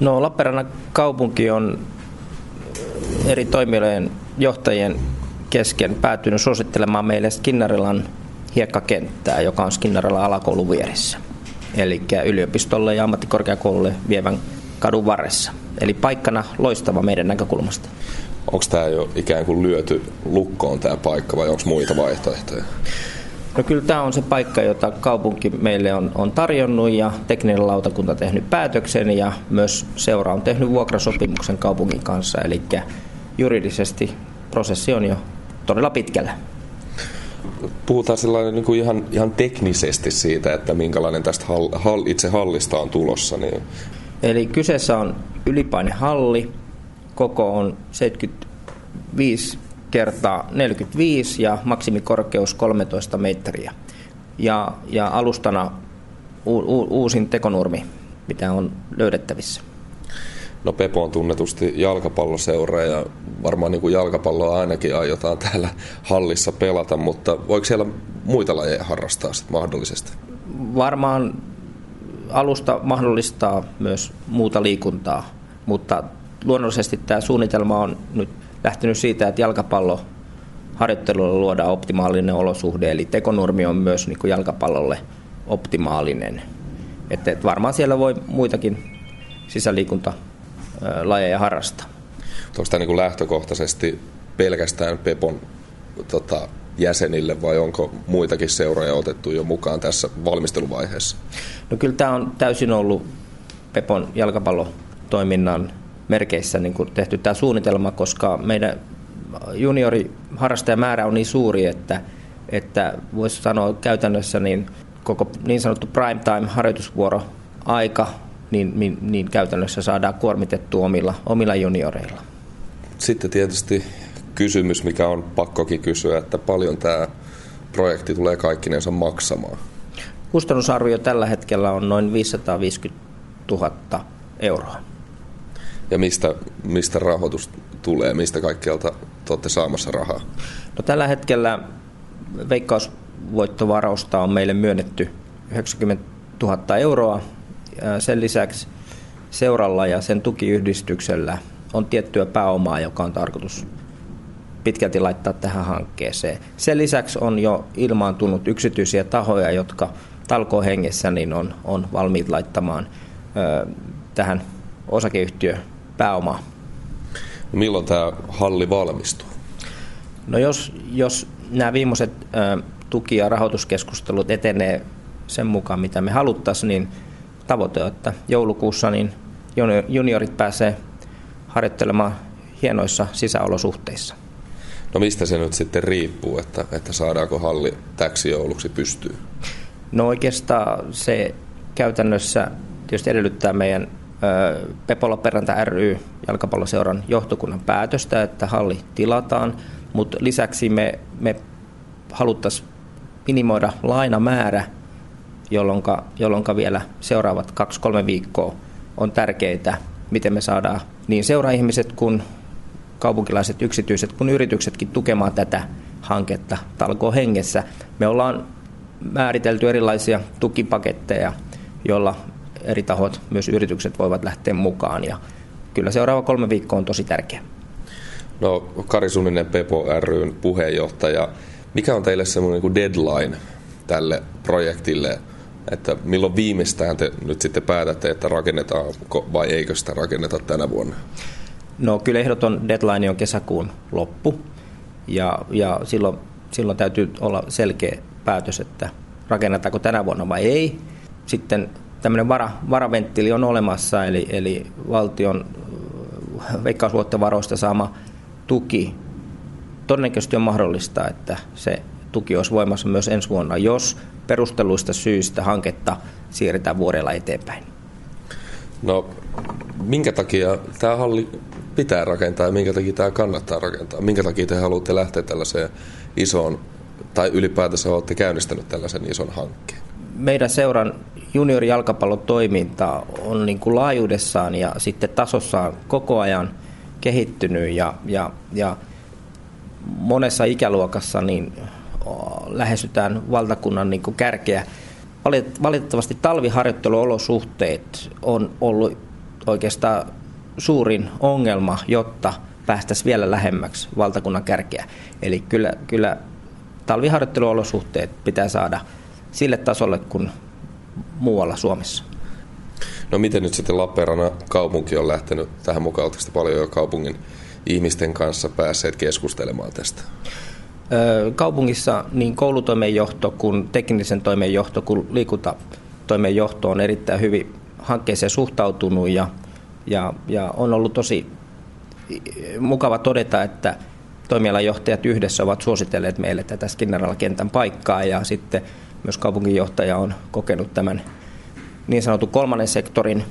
No, Lappeenrannan kaupunki on eri toimialojen johtajien kesken päätynyt suosittelemaan meille Skinnarilan hiekkakenttää, joka on Skinnarilan alakoulun vieressä. Eli yliopistolle ja ammattikorkeakoululle vievän kadun varressa. Eli paikkana loistava meidän näkökulmasta. Onko tämä jo ikään kuin lyöty lukkoon tämä paikka vai onko muita vaihtoehtoja? No kyllä tämä on se paikka, jota kaupunki meille on tarjonnut ja tekninen lautakunta tehnyt päätöksen ja myös seura on tehnyt vuokrasopimuksen kaupungin kanssa. Eli juridisesti prosessi on jo todella pitkällä. Puhutaan sellainen niin kuin ihan teknisesti siitä, että minkälainen tästä itse hallista on tulossa. Niin. Eli kyseessä on ylipainehalli. Koko on 75 x 45 ja maksimikorkeus 13 metriä. Ja alustana uusin tekonurmi, mitä on löydettävissä. No, Pepo on tunnetusti jalkapalloseura ja varmaan niin kuin jalkapalloa ainakin aiotaan täällä hallissa pelata, mutta voiko siellä muita lajeja harrastaa sit mahdollisesti? Varmaan alusta mahdollistaa myös muuta liikuntaa, mutta luonnollisesti tämä suunnitelma on nyt lähtenyt siitä, että jalkapalloharjoittelulla luodaan optimaalinen olosuhde, eli tekonurmi on myös niin kuin jalkapallolle optimaalinen. Että varmaan siellä voi muitakin sisäliikuntalajeja harrastaa. Onko tämä niin kuin lähtökohtaisesti pelkästään Pepon jäsenille vai onko muitakin seuroja otettu jo mukaan tässä valmisteluvaiheessa? No kyllä tämä on täysin ollut Pepon jalkapallotoiminnan merkeissä niin kuin tehty tämä suunnitelma, koska meidän junioriharrastajamäärä on niin suuri, että voisi sanoa käytännössä niin koko niin sanottu prime time harjoitusvuoro aika niin käytännössä saadaan kuormitettua omilla junioreilla. Sitten tietysti kysymys, mikä on pakkokin kysyä, että paljon tämä projekti tulee kaikkinensa maksamaan? Kustannusarvio tällä hetkellä on noin 550 000 €. Ja mistä rahoitus tulee? Mistä kaikkialta te olette saamassa rahaa? No, tällä hetkellä veikkausvoittovarausta on meille myönnetty 90 000 €. Sen lisäksi seuralla ja sen tukiyhdistyksellä on tiettyä pääomaa, joka on tarkoitus pitkälti laittaa tähän hankkeeseen. Sen lisäksi on jo ilmaantunut yksityisiä tahoja, jotka talkoohengessä niin on valmiit laittamaan tähän osakeyhtiön pääomaa. Milloin tämä halli valmistuu? No, jos nämä viimeiset tuki- ja rahoituskeskustelut etenee sen mukaan, mitä me haluttaisiin, niin tavoite, että joulukuussa niin juniorit pääsee harjoittelemaan hienoissa sisäolosuhteissa. No, mistä se nyt sitten riippuu, että saadaanko halli täksi jouluksi pystyyn? No, oikeastaan se käytännössä tietysti edellyttää meidän PEPO Lappeenranta ry jalkapalloseuran johtokunnan päätöstä, että halli tilataan, mutta lisäksi me haluttaisiin minimoida lainamäärä, jolloin vielä seuraavat 2-3 viikkoa on tärkeää, miten me saadaan niin seuraihmiset kuin kaupunkilaiset, yksityiset kuin yrityksetkin tukemaan tätä hanketta talkoohengessä. Me ollaan määritelty erilaisia tukipaketteja, joilla eri tahot, myös yritykset, voivat lähteä mukaan. Ja kyllä seuraava 3 viikkoa on tosi tärkeä. No, Kari Suninen, PEPO ry:n puheenjohtaja. Mikä on teille semmoinen niin deadline tälle projektille, että milloin viimeistään te nyt sitten päätätte, että rakennetaan vai eikö sitä rakenneta tänä vuonna? No, kyllä ehdoton deadline on kesäkuun loppu ja silloin täytyy olla selkeä päätös, että rakennetaanko tänä vuonna vai ei. Sitten tämmöinen varaventtiili on olemassa, eli valtion veikkausvoittovaroista saama tuki todennäköisesti on mahdollista, että se tuki olisi voimassa myös ensi vuonna, jos perustelluista syistä hanketta siirretään vuodella eteenpäin. No, minkä takia tämä halli pitää rakentaa ja minkä takia tämä kannattaa rakentaa? Minkä takia te haluatte lähteä tällaiseen isoon, tai ylipäätänsä olette käynnistänyt tällaisen ison hankkeen? Meidän seuran juniorijalkapallotoiminta on niin kuin laajuudessaan ja sitten tasossaan koko ajan kehittynyt ja monessa ikäluokassa niin lähestytään valtakunnan niin kuin kärkeä. Valitettavasti talviharjoitteluolosuhteet on ollut oikeastaan suurin ongelma, jotta päästäisiin vielä lähemmäksi valtakunnan kärkeä. Eli kyllä talviharjoitteluolosuhteet pitää saada sille tasolle kuin muualla Suomessa. No miten nyt sitten Lappeenrannan kaupunki on lähtenyt tähän mukaan? Oletteko paljon jo kaupungin ihmisten kanssa päässeet keskustelemaan tästä? Kaupungissa niin koulutoimenjohto kuin teknisen toimenjohto kuin liikuntatoimenjohto on erittäin hyvin hankkeeseen suhtautunut ja on ollut tosi mukava todeta, että toimialajohtajat yhdessä ovat suositelleet meille tätä Skinnarilan kentän paikkaa ja sitten myös kaupunginjohtaja on kokenut tämän niin sanotun kolmannen sektorin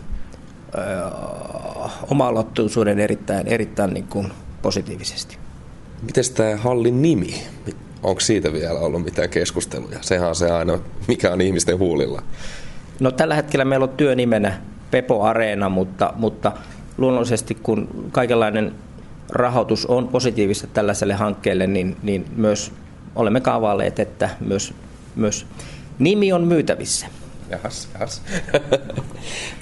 oma-aloitteisuuden erittäin niin kuin positiivisesti. Mites tämä hallin nimi? Onko siitä vielä ollut mitään keskusteluja? Sehän on se aina, mikä on ihmisten huulilla. No tällä hetkellä meillä on työnimenä Pepo Areena, mutta luonnollisesti kun kaikenlainen rahoitus on positiivista tällaiselle hankkeelle, niin myös olemme kaavailleet, että myös nimi on myytävissä. Jahas.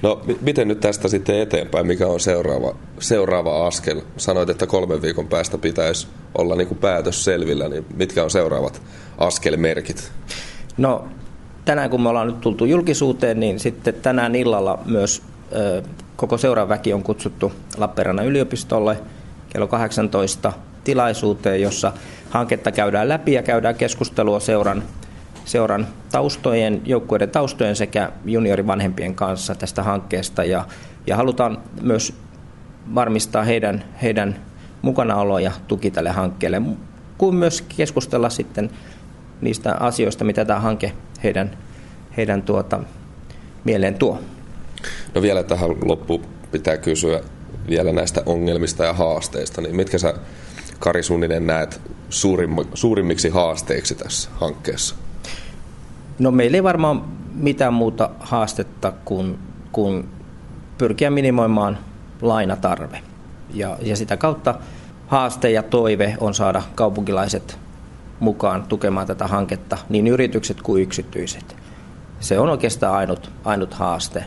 No miten nyt tästä sitten eteenpäin, mikä on seuraava askel? Sanoit, että 3 viikon päästä pitäisi olla niin kuin päätös selvillä, niin mitkä on seuraavat askelmerkit? No tänään kun me ollaan nyt tultu julkisuuteen, niin sitten tänään illalla myös koko seuran väki on kutsuttu Lappeenrannan yliopistolle kello 18 tilaisuuteen, jossa hanketta käydään läpi ja käydään keskustelua seuran taustojen, joukkueiden taustojen sekä juniorivanhempien kanssa tästä hankkeesta ja halutaan myös varmistaa heidän mukanaolo ja tuki tälle hankkeelle, kuin myös keskustella sitten niistä asioista, mitä tämä hanke heidän mieleen tuo. No vielä tähän loppuun pitää kysyä vielä näistä ongelmista ja haasteista, niin mitkä sä, Kari Suninen, näet suurimmiksi haasteiksi tässä hankkeessa? No meillä ei varmaan mitään muuta haastetta kuin pyrkiä minimoimaan lainatarve. Ja sitä kautta haaste ja toive on saada kaupunkilaiset mukaan tukemaan tätä hanketta, niin yritykset kuin yksityiset. Se on oikeastaan ainut haaste.